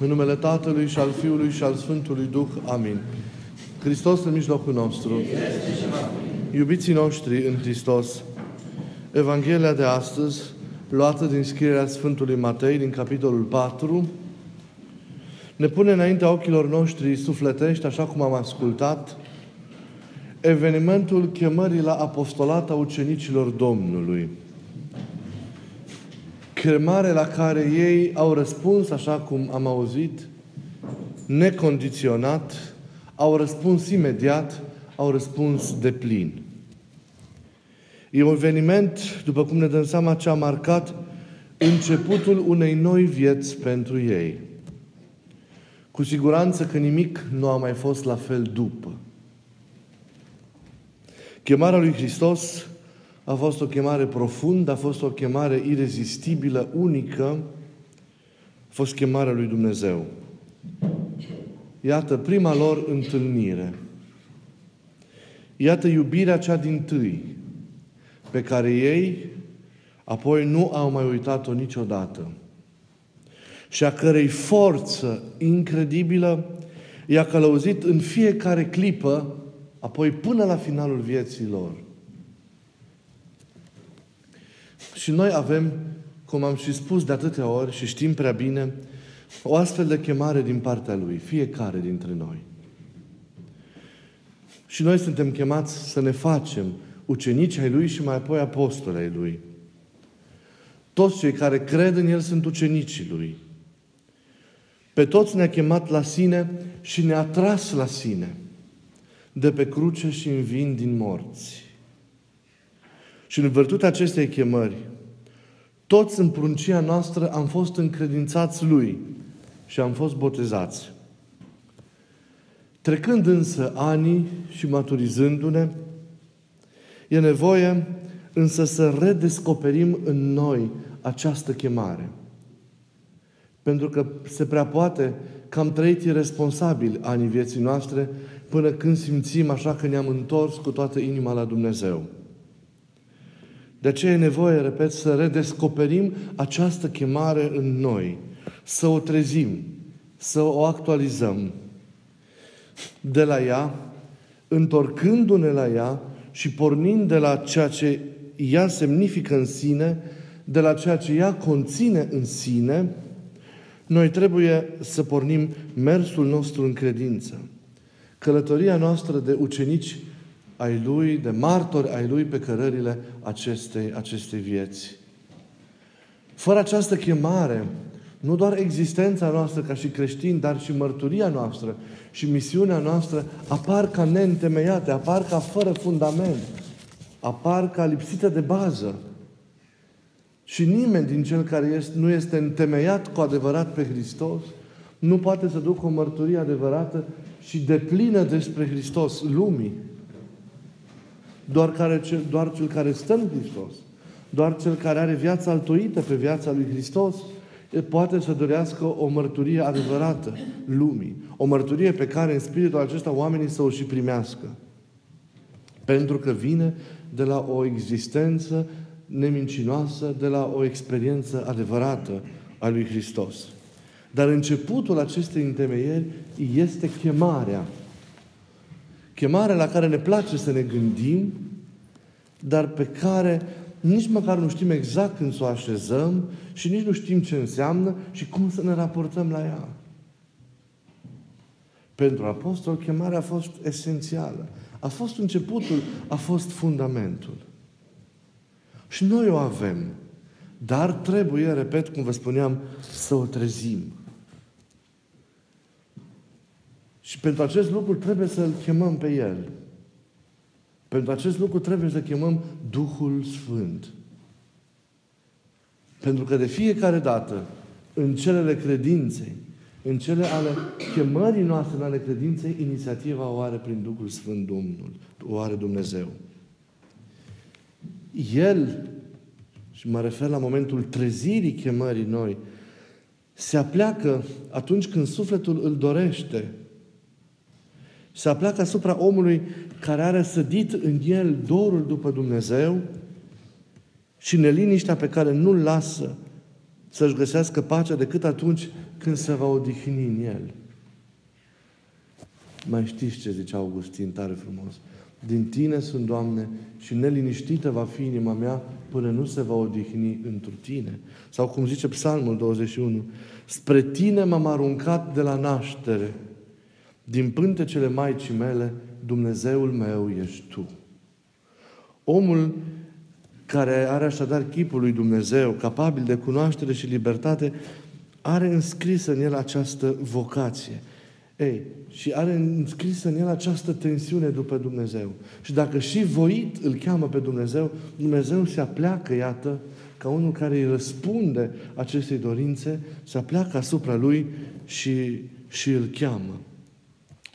În numele Tatălui și al Fiului și al Sfântului Duh. Amin. Hristos în mijlocul nostru. Iubiții noștri în Hristos. Evanghelia de astăzi, luată din scrierea Sfântului Matei, din capitolul 4, ne pune înaintea ochilor noștri sufletești, așa cum am ascultat, evenimentul chemării la apostolat a ucenicilor Domnului. Chemare la care ei au răspuns, așa cum am auzit, necondiționat, au răspuns imediat, au răspuns de plin. E un eveniment, după cum ne dăm seama, ce a marcat începutul unei noi vieți pentru ei. Cu siguranță că nimic nu a mai fost la fel după. Chemarea lui Hristos a fost o chemare profundă, a fost o chemare irezistibilă, unică. A fost chemarea lui Dumnezeu. Iată prima lor întâlnire. Iată iubirea cea dintâi, pe care ei apoi nu au mai uitat-o niciodată. Și a cărei forță incredibilă i-a călăuzit în fiecare clipă, apoi până la finalul vieții lor. Și noi avem, cum am și spus de atâtea ori și știm prea bine, o astfel de chemare din partea Lui, fiecare dintre noi. Și noi suntem chemați să ne facem ucenici ai Lui și mai apoi apostoli ai Lui. Toți cei care cred în El sunt ucenicii Lui. Pe toți ne-a chemat la Sine și ne-a tras la Sine, de pe cruce și învin din morți. Și în virtutea acestei chemări, toți în pruncia noastră am fost încredințați Lui și am fost botezați. Trecând însă anii și maturizându-ne, e nevoie însă să redescoperim în noi această chemare. Pentru că se prea poate că am trăit irresponsabil anii vieții noastre până când simțim așa că ne-am întors cu toată inima la Dumnezeu. De aceea e nevoie, repet, să redescoperim această chemare în noi, să o trezim, să o actualizăm. De la ea, întorcându-ne la ea și pornind de la ceea ce ea semnifică în sine, de la ceea ce ea conține în sine, noi trebuie să pornim mersul nostru în credință. Călătoria noastră de ucenici ai Lui, de martori ai Lui pe cărările acestei vieți. Fără această chemare, nu doar existența noastră ca și creștini, dar și mărturia noastră și misiunea noastră apar ca neîntemeiate, apar ca fără fundament, apar ca lipsită de bază. Și nimeni din cel care nu este întemeiat cu adevărat pe Hristos nu poate să ducă o mărturie adevărată și deplină despre Hristos lumii. Doar cel care stă în Hristos, doar cel care are viața altoită pe viața lui Hristos, poate să dorească o mărturie adevărată lumii. O mărturie pe care în spiritul acesta oamenii să o și primească. Pentru că vine de la o existență nemincinoasă, de la o experiență adevărată a lui Hristos. Dar începutul acestei întemeieri este chemarea. Chemarea la care ne place să ne gândim, dar pe care nici măcar nu știm exact când să o așezăm și nici nu știm ce înseamnă și cum să ne raportăm la ea. Pentru apostol, chemarea a fost esențială. A fost începutul, a fost fundamentul. Și noi o avem. Dar trebuie, repet, cum vă spuneam, să o trezim. Și pentru acest lucru trebuie să-L chemăm pe El. Pentru acest lucru trebuie să chemăm Duhul Sfânt. Pentru că de fiecare dată, în celele credinței, în cele ale chemării noastre, în ale credinței, inițiativa o are prin Duhul Sfânt Domnul. O are Dumnezeu. El, și mă refer la momentul trezirii chemării noi, se apleacă atunci când sufletul îl dorește. Se apleacă asupra omului care are sădit în el dorul după Dumnezeu și neliniștea pe care nu-l lasă să-și găsească pacea decât atunci când se va odihni în el. Mai știți ce zicea Augustin tare frumos? Din Tine sunt, Doamne, și neliniștită va fi inima mea până nu se va odihni întru Tine. Sau cum zice Psalmul 21, spre Tine m-am aruncat de la naștere. Din pântecele maicii mele, Dumnezeul meu ești Tu. Omul care are așadar chipul lui Dumnezeu, capabil de cunoaștere și libertate, are înscrisă în el această vocație. Ei, și are înscrisă în el această tensiune după Dumnezeu. Și dacă și voit îl cheamă pe Dumnezeu, Dumnezeu se apleacă, iată, ca unul care îi răspunde acestei dorințe, se apleacă asupra lui și îl cheamă.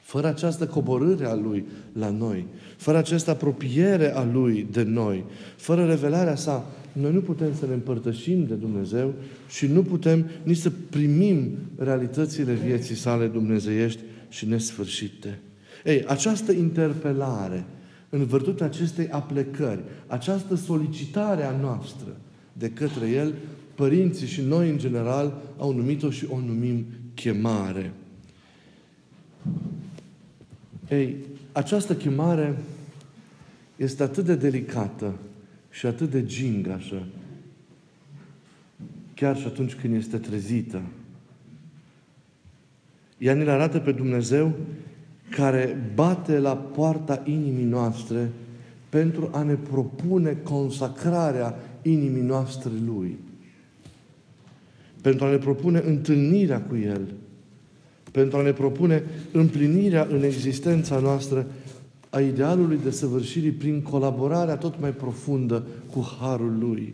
Fără această coborâre a Lui la noi, fără această apropiere a Lui de noi, fără revelarea Sa, noi nu putem să ne împărtășim de Dumnezeu și nu putem nici să primim realitățile vieții Sale dumnezeiești și nesfârșite. Ei, această interpelare, în vârtutea acestei aplecări, această solicitare a noastră de către El, părinții și noi în general au numit-o și o numim chemare. Ei, această chemare este atât de delicată și atât de gingașă, chiar și atunci când este trezită. Ea ne arată pe Dumnezeu care bate la poarta inimii noastre pentru a ne propune consacrarea inimii noastre Lui. Pentru a ne propune întâlnirea cu El. Pentru a ne propune împlinirea în existența noastră a idealului de săvârșirii prin colaborarea tot mai profundă cu Harul Lui.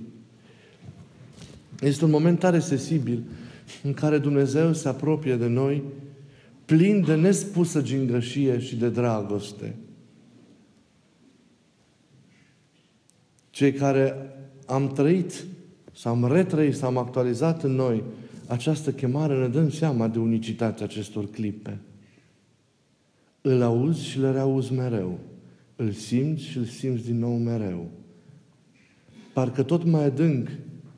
Este un moment tare sensibil în care Dumnezeu se apropie de noi plin de nespusă gingășie și de dragoste. Cei care am trăit, sau am retrăit, sau am actualizat în noi această chemare, ne dăm seama de unicitatea acestor clipe. Îl auzi și le reauzi mereu. Îl simți și îl simți din nou mereu. Parcă tot mai adânc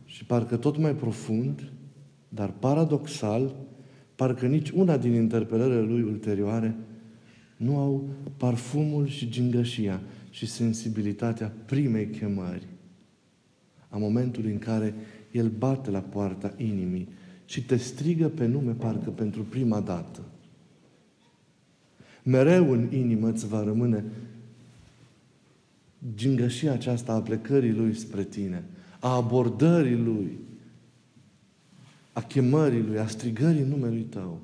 și parcă tot mai profund, dar paradoxal, parcă nici una din interpelările lui ulterioare nu au parfumul și gingășia și sensibilitatea primei chemări, a momentului în care El bate la poarta inimii și te strigă pe nume, parcă pentru prima dată. Mereu în inimă îți va rămâne gingășia aceasta a plecării Lui spre tine, a abordării Lui, a chemării Lui, a strigării numelui tău.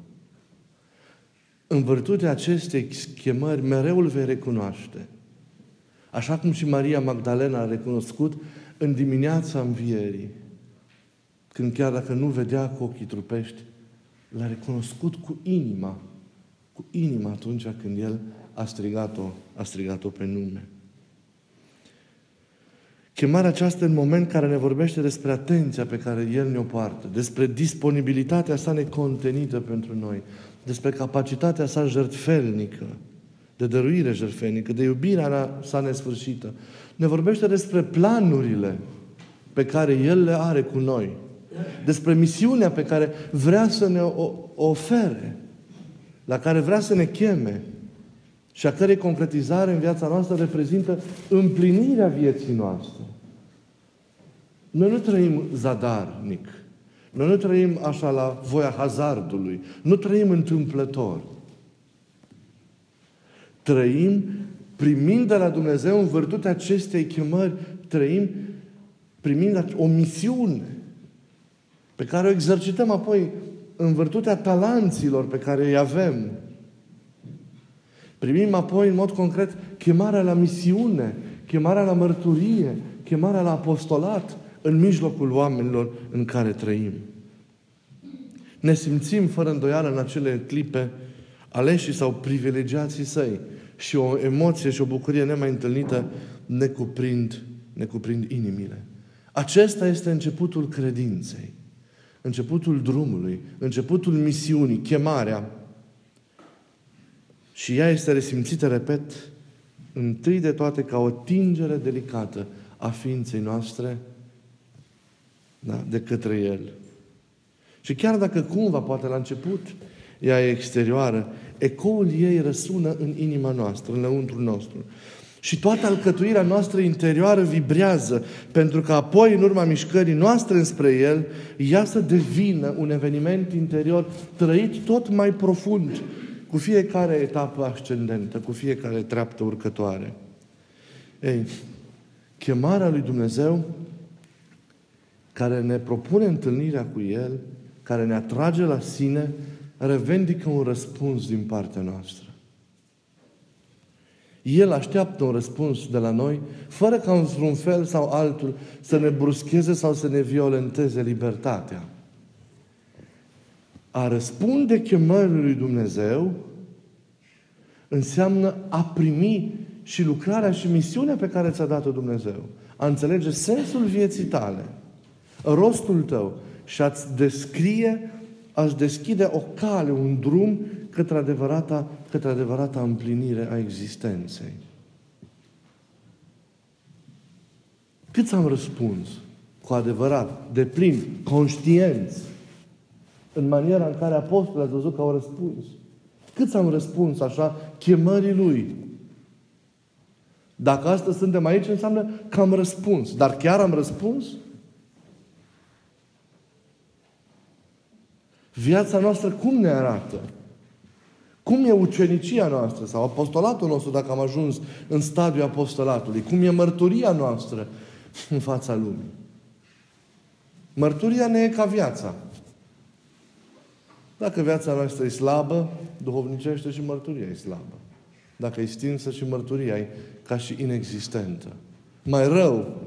În vârtutea acestei chemări, mereu îl vei recunoaște. Așa cum și Maria Magdalena a recunoscut în dimineața învierii, când chiar dacă nu vedea cu ochii trupești, l-a recunoscut cu inima atunci când El a strigat-o pe nume. Chemarea aceasta în moment care ne vorbește despre atenția pe care El ne-o poartă, despre disponibilitatea Sa necontenită pentru noi, despre capacitatea Sa jertfelnică, de dăruire jertfelnică, de iubirea Sa nesfârșită. Ne vorbește despre planurile pe care El le are cu noi, despre misiunea pe care vrea să ne ofere, la care vrea să ne cheme și a cărei concretizare în viața noastră reprezintă împlinirea vieții noastre. Noi nu trăim zadarnic. Noi nu trăim așa la voia hazardului. Nu trăim întâmplător. Trăim primind de la Dumnezeu, în vârtutea acestei chemări, trăim primind o misiune pe care o exercităm apoi în vârtutea talanților pe care îi avem. Primim apoi în mod concret chemarea la misiune, chemarea la mărturie, chemarea la apostolat în mijlocul oamenilor în care trăim. Ne simțim fără îndoială în acele clipe aleșii sau privilegiații Săi și o emoție și o bucurie nemai întâlnită ne cuprind inimile. Acesta este începutul credinței, începutul drumului, începutul misiunii, chemarea. Și ea este resimțită, repet, întâi de toate ca o atingere delicată a ființei noastre, da, de către El. Și chiar dacă cumva, poate la început, ea e exterioară, ecoul ei răsună în inima noastră, înăuntru nostru. Și toată alcătuirea noastră interioară vibrează, pentru că apoi, în urma mișcării noastre înspre El, ea să devină un eveniment interior trăit tot mai profund, cu fiecare etapă ascendentă, cu fiecare treaptă urcătoare. Ei, chemarea lui Dumnezeu, care ne propune întâlnirea cu El, care ne atrage la sine, revendică un răspuns din partea noastră. El așteaptă un răspuns de la noi, fără ca într-un fel sau altul să ne bruscheze sau să ne violenteze libertatea. A răspunde chemării lui Dumnezeu înseamnă a primi și lucrarea și misiunea pe care ți-a dat-o Dumnezeu. A înțelege sensul vieții tale, rostul tău și a-ți deschide o cale, un drum către adevărata împlinire a existenței. Câți am răspuns cu adevărat, de plin, conștienți, în maniera în care apostolii ați văzut că au răspuns? Câți am răspuns așa chemării Lui? Dacă astăzi suntem aici, înseamnă că am răspuns. Dar chiar am răspuns? Viața noastră cum ne arată? Cum e ucenicia noastră sau apostolatul nostru, dacă am ajuns în stadiul apostolatului? Cum e mărturia noastră în fața lumii? Mărturia ne e ca viața. Dacă viața noastră e slabă, duhovnicește și mărturia e slabă. Dacă e stinsă și mărturia e ca și inexistentă. Mai rău,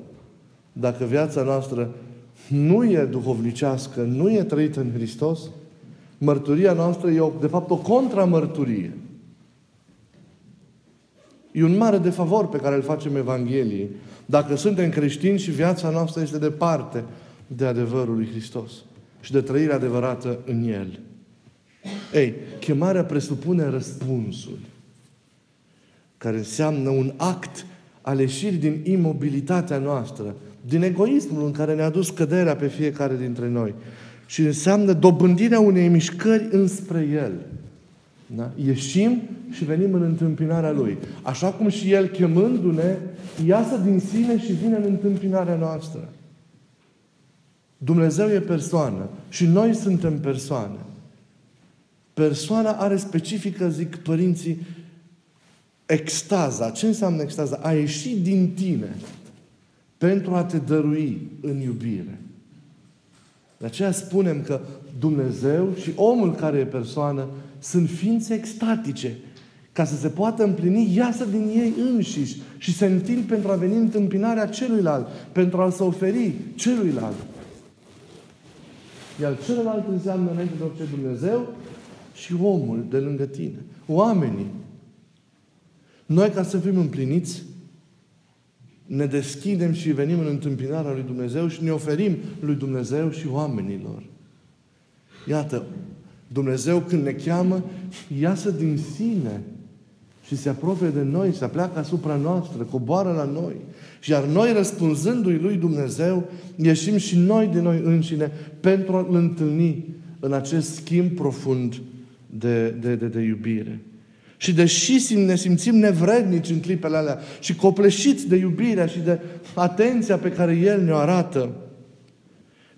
dacă viața noastră nu e duhovnicească, nu e trăită în Hristos, mărturia noastră e, de fapt, o contramărturie. E un mare defavor pe care îl facem Evangheliei, dacă suntem creștini și viața noastră este departe de adevărul lui Hristos și de trăirea adevărată în El. Ei, chemarea presupune răspunsul, care înseamnă un act al ieșirii din imobilitatea noastră, din egoismul în care ne-a dus căderea pe fiecare dintre noi. Și înseamnă dobândirea unei mișcări înspre El. Da? Ieșim și venim în întâmpinarea Lui. Așa cum și El, chemându-ne, iasă din sine și vine în întâmpinarea noastră. Dumnezeu e persoană și noi suntem persoane. Persoana are specifică, zic părinții, extaza. Ce înseamnă extaza? A ieși din tine pentru a te dărui în iubire. De aceea spunem că Dumnezeu și omul care e persoană sunt ființe extatice. Ca să se poată împlini, iasă din ei înșiși și se întind pentru a veni întâmpinarea celuilalt, pentru a se oferi celuilalt. Iar celălalt înseamnă înainte de orice Dumnezeu și omul de lângă tine. Oamenii. Noi, ca să fim împliniți, ne deschidem și venim în întâmpinarea lui Dumnezeu și ne oferim lui Dumnezeu și oamenilor. Iată, Dumnezeu când ne cheamă, iasă din sine și se apropie de noi, se pleacă asupra noastră, coboară la noi. Și iar noi, răspunzându-i lui Dumnezeu, ieșim și noi de noi înșine pentru a-L întâlni în acest schimb profund de iubire. Și deși ne simțim nevrednici în clipele alea și copleșiți de iubirea și de atenția pe care El ne-o arată,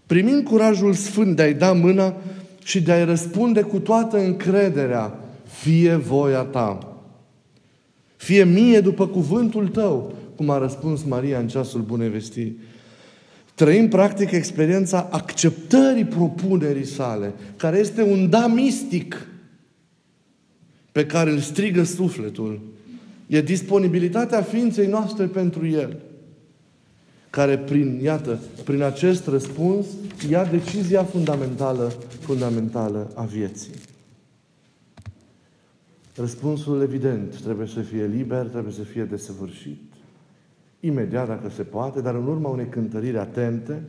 primim curajul sfânt de a-i da mâna și de a-i răspunde cu toată încrederea: fie voia Ta, fie mie după cuvântul Tău, cum a răspuns Maria în ceasul Bunei Vestii. Trăim practic experiența acceptării propunerii Sale, care este un da mistic pe care îl strigă sufletul. E disponibilitatea ființei noastre pentru El, care prin acest răspuns ia decizia fundamentală a vieții. Răspunsul, evident, trebuie să fie liber, trebuie să fie desăvârșit, imediat dacă se poate, dar în urma unei cântăriri atente,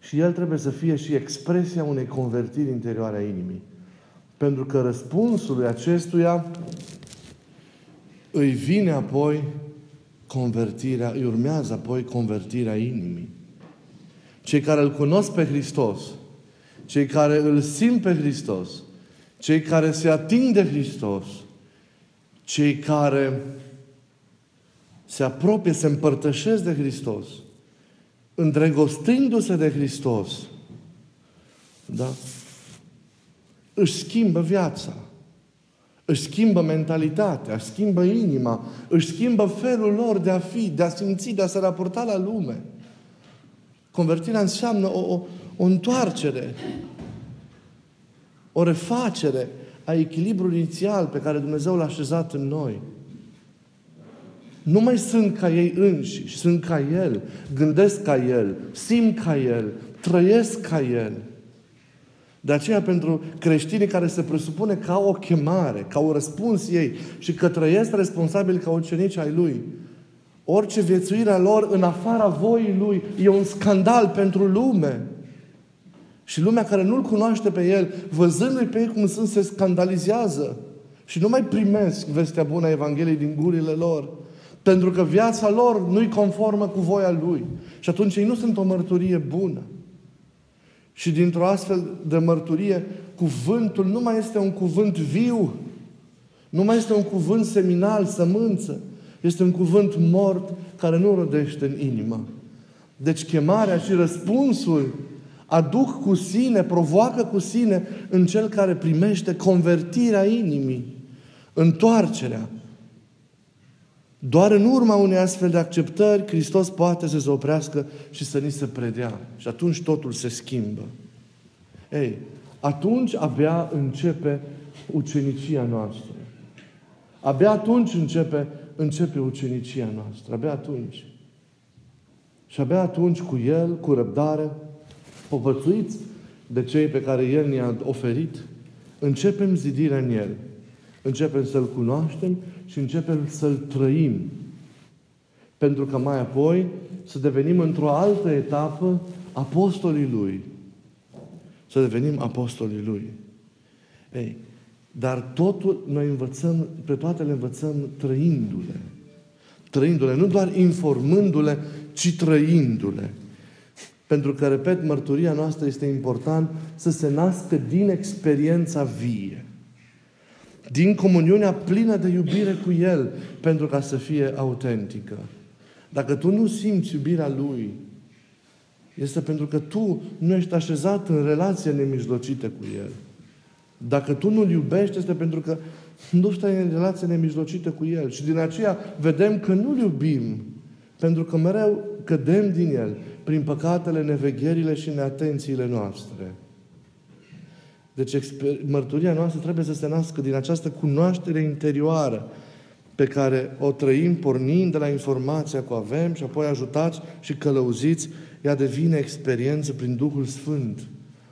și el trebuie să fie și expresia unei convertiri interioare a inimii. Pentru că răspunsul lui acestuia îi vine apoi convertirea, îi urmează apoi convertirea inimii. Cei care îl cunosc pe Hristos cei care îl simt pe Hristos, cei care se ating de Hristos, cei care se apropie, se împărtășesc de Hristos, îndrăgostindu-se de Hristos, da? Își schimbă viața, își schimbă mentalitatea, își schimbă inima, își schimbă felul lor de a fi, de a simți, de a se raporta la lume. Convertirea înseamnă o întoarcere, o refacere a echilibrului inițial pe care Dumnezeu l-a așezat în noi. Nu mai sunt ca ei înșiși, sunt ca El, gândesc ca El, simt ca El, trăiesc ca El. De aceea, pentru creștinii care se presupune ca o chemare, ca un răspuns ei și că trăiesc responsabil ca ucenici ai Lui, orice viețuire a lor în afara voii Lui e un scandal pentru lume. Și lumea care nu-L cunoaște pe El, văzându-i pe ei cum sunt, se scandalizează. Și nu mai primesc vestea bună a Evangheliei din gurile lor. Pentru că viața lor nu-i conformă cu voia Lui. Și atunci ei nu sunt o mărturie bună. Și dintr-o astfel de mărturie, cuvântul nu mai este un cuvânt viu. Nu mai este un cuvânt seminal, sămânță. Este un cuvânt mort care nu rodește în inimă. Deci chemarea și răspunsul aduc cu sine, provoacă cu sine în cel care primește convertirea inimii, întoarcerea. Doar în urma unei astfel de acceptări, Hristos poate să se oprească și să ni se predea. Și atunci totul se schimbă. Ei, atunci abia începe ucenicia noastră. Abia atunci începe ucenicia noastră. Abia atunci. Și abia atunci cu El, cu răbdare, povățuiți de cei pe care El ne-a oferit, începem zidirea în El. Începem să-L cunoaștem și începem să-L trăim. Pentru că mai apoi să devenim într-o altă etapă apostolii Lui. Să devenim apostolii Lui. Ei, dar totul noi învățăm, pe toate le învățăm trăindu-le. Trăindu-le, nu doar informându-le, ci trăindu-le. Pentru că, repet, mărturia noastră este important să se nască din experiența vie. Din comuniunea plină de iubire cu El, pentru ca să fie autentică. Dacă tu nu simți iubirea Lui, este pentru că tu nu ești așezat în relație nemijlocită cu El. Dacă tu nu-L iubești, este pentru că nu stai în relație nemijlocită cu El. Și din aceea vedem că nu-L iubim, pentru că mereu cădem din El, prin păcatele, nevegherile și neatențiile noastre. Deci mărturia noastră trebuie să se nască din această cunoaștere interioară pe care o trăim pornind de la informația că o avem și apoi ajutați și călăuziți, ea devine experiență prin Duhul Sfânt.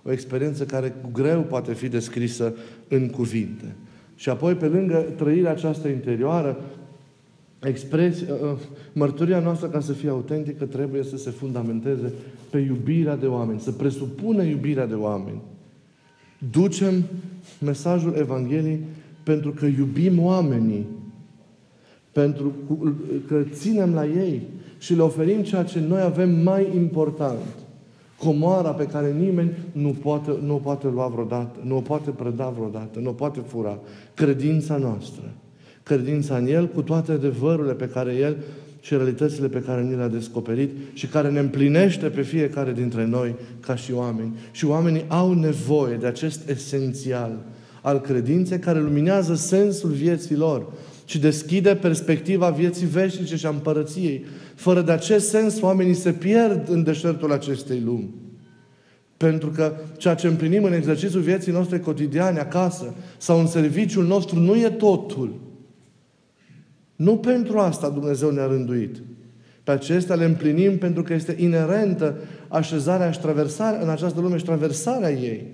O experiență care greu poate fi descrisă în cuvinte. Și apoi, pe lângă trăirea aceasta interioară, mărturia noastră, ca să fie autentică, trebuie să se fundamenteze pe iubirea de oameni, să presupună iubirea de oameni. Ducem mesajul Evangheliei pentru că iubim oamenii, pentru că ținem la ei și le oferim ceea ce noi avem mai important. Comoara pe care nimeni nu o poate lua vreodată, nu o poate preda vreodată, nu o poate fura. Credința noastră. Credința în El, cu toate adevărurile pe care El și realitățile pe care ni le-a descoperit și care ne împlinește pe fiecare dintre noi ca și oameni. Și oamenii au nevoie de acest esențial al credinței care luminează sensul vieții lor și deschide perspectiva vieții veșnice și a împărăției. Fără de acest sens, oamenii se pierd în deșertul acestei lumi. Pentru că ceea ce împlinim în exercițiul vieții noastre cotidiane, acasă sau în serviciul nostru, nu e totul. Nu pentru asta Dumnezeu ne-a rânduit. Pe acestea le împlinim pentru că este inerentă așezarea și traversarea în această lume și traversarea ei.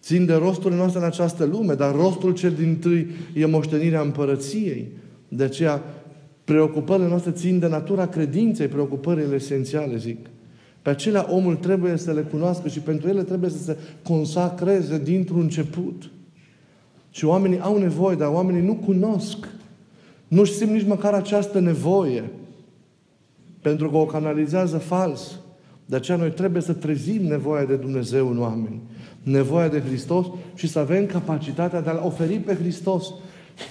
Țin de rosturile noastre în această lume, dar rostul cel dintâi e moștenirea împărăției. De aceea preocupările noastre țin de natura credinței, preocupările esențiale, zic. Pe acelea omul trebuie să le cunoască și pentru ele trebuie să se consacreze dintr-un început. Și oamenii au nevoie, dar oamenii nu cunosc. Nu-și simt nici măcar această nevoie. Pentru că o canalizează fals. De aceea noi trebuie să trezim nevoia de Dumnezeu în oameni, nevoia de Hristos și să avem capacitatea de a-L oferi pe Hristos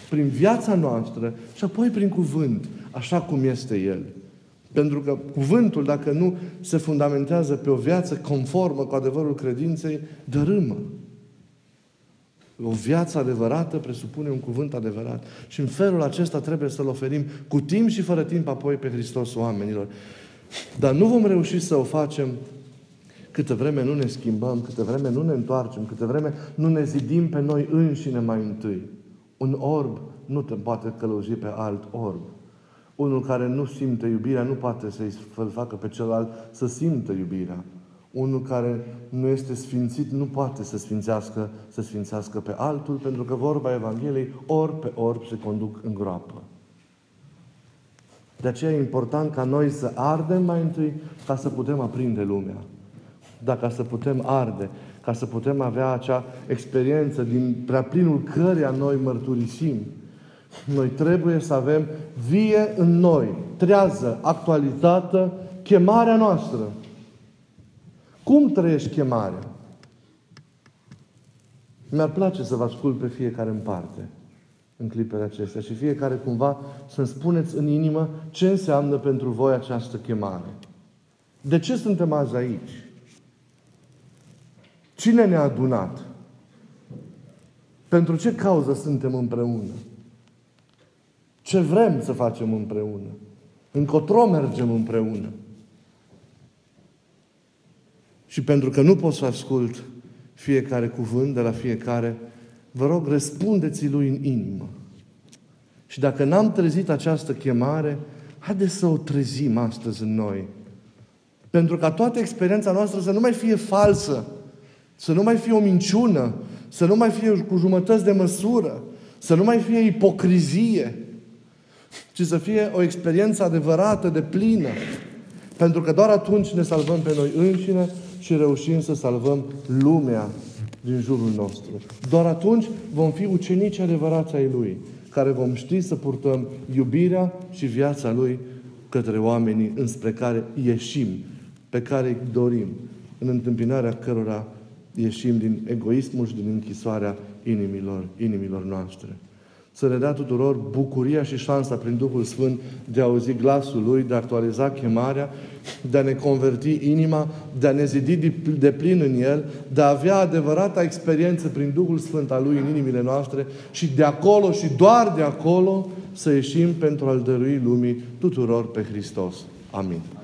prin viața noastră și apoi prin cuvânt, așa cum este El. Pentru că cuvântul, dacă nu se fundamentează pe o viață conformă cu adevărul credinței, dărâmă. O viață adevărată presupune un cuvânt adevărat. Și în felul acesta trebuie să-L oferim cu timp și fără timp apoi pe Hristos oamenilor. Dar nu vom reuși să o facem câtă vreme nu ne schimbăm, câtă vreme nu ne întoarcem, câtă vreme nu ne zidim pe noi înșine mai întâi. Un orb nu te poate călăuzi pe alt orb. Unul care nu simte iubirea nu poate să-l facă pe celălalt să simtă iubirea. Unul care nu este sfințit nu poate să sfințească pe altul, pentru că vorba Evangheliei, orb pe orb se conduc în groapă. De aceea e important ca noi să ardem mai întâi ca să putem aprinde lumea. Da, ca să putem arde, ca să putem avea acea experiență din prea plinul căreia noi mărturisim. Noi trebuie să avem vie în noi, trează, actualizată, chemarea noastră. Cum trăiești chemarea? Mi-ar place să vă ascult pe fiecare în parte în clipele acestea și fiecare cumva să-mi spuneți în inimă ce înseamnă pentru voi această chemare. De ce suntem azi aici? Cine ne-a adunat? Pentru ce cauză suntem împreună? Ce vrem să facem împreună? Încotro mergem împreună? Și pentru că nu pot să ascult fiecare cuvânt de la fiecare, vă rog, răspundeți-i lui în inimă. Și dacă n-am trezit această chemare, haideți să o trezim astăzi în noi. Pentru ca toată experiența noastră să nu mai fie falsă, să nu mai fie o minciună, să nu mai fie cu jumătăți de măsură, să nu mai fie ipocrizie, ci să fie o experiență adevărată, deplină. Pentru că doar atunci ne salvăm pe noi înșine și reușim să salvăm lumea din jurul nostru. Doar atunci vom fi ucenici adevărați ai Lui, care vom ști să purtăm iubirea și viața Lui către oamenii înspre care ieșim, pe care îi dorim, în întâmpinarea cărora ieșim din egoismul și din închisoarea inimilor noastre. Să ne dea tuturor bucuria și șansa prin Duhul Sfânt de a auzi glasul Lui, de a actualiza chemarea, de a ne converti inima, de a ne zidi de plin în El, de a avea adevărata experiență prin Duhul Sfânt al Lui în inimile noastre și de acolo și doar de acolo să ieșim pentru a-L dărui lumii tuturor pe Hristos. Amin.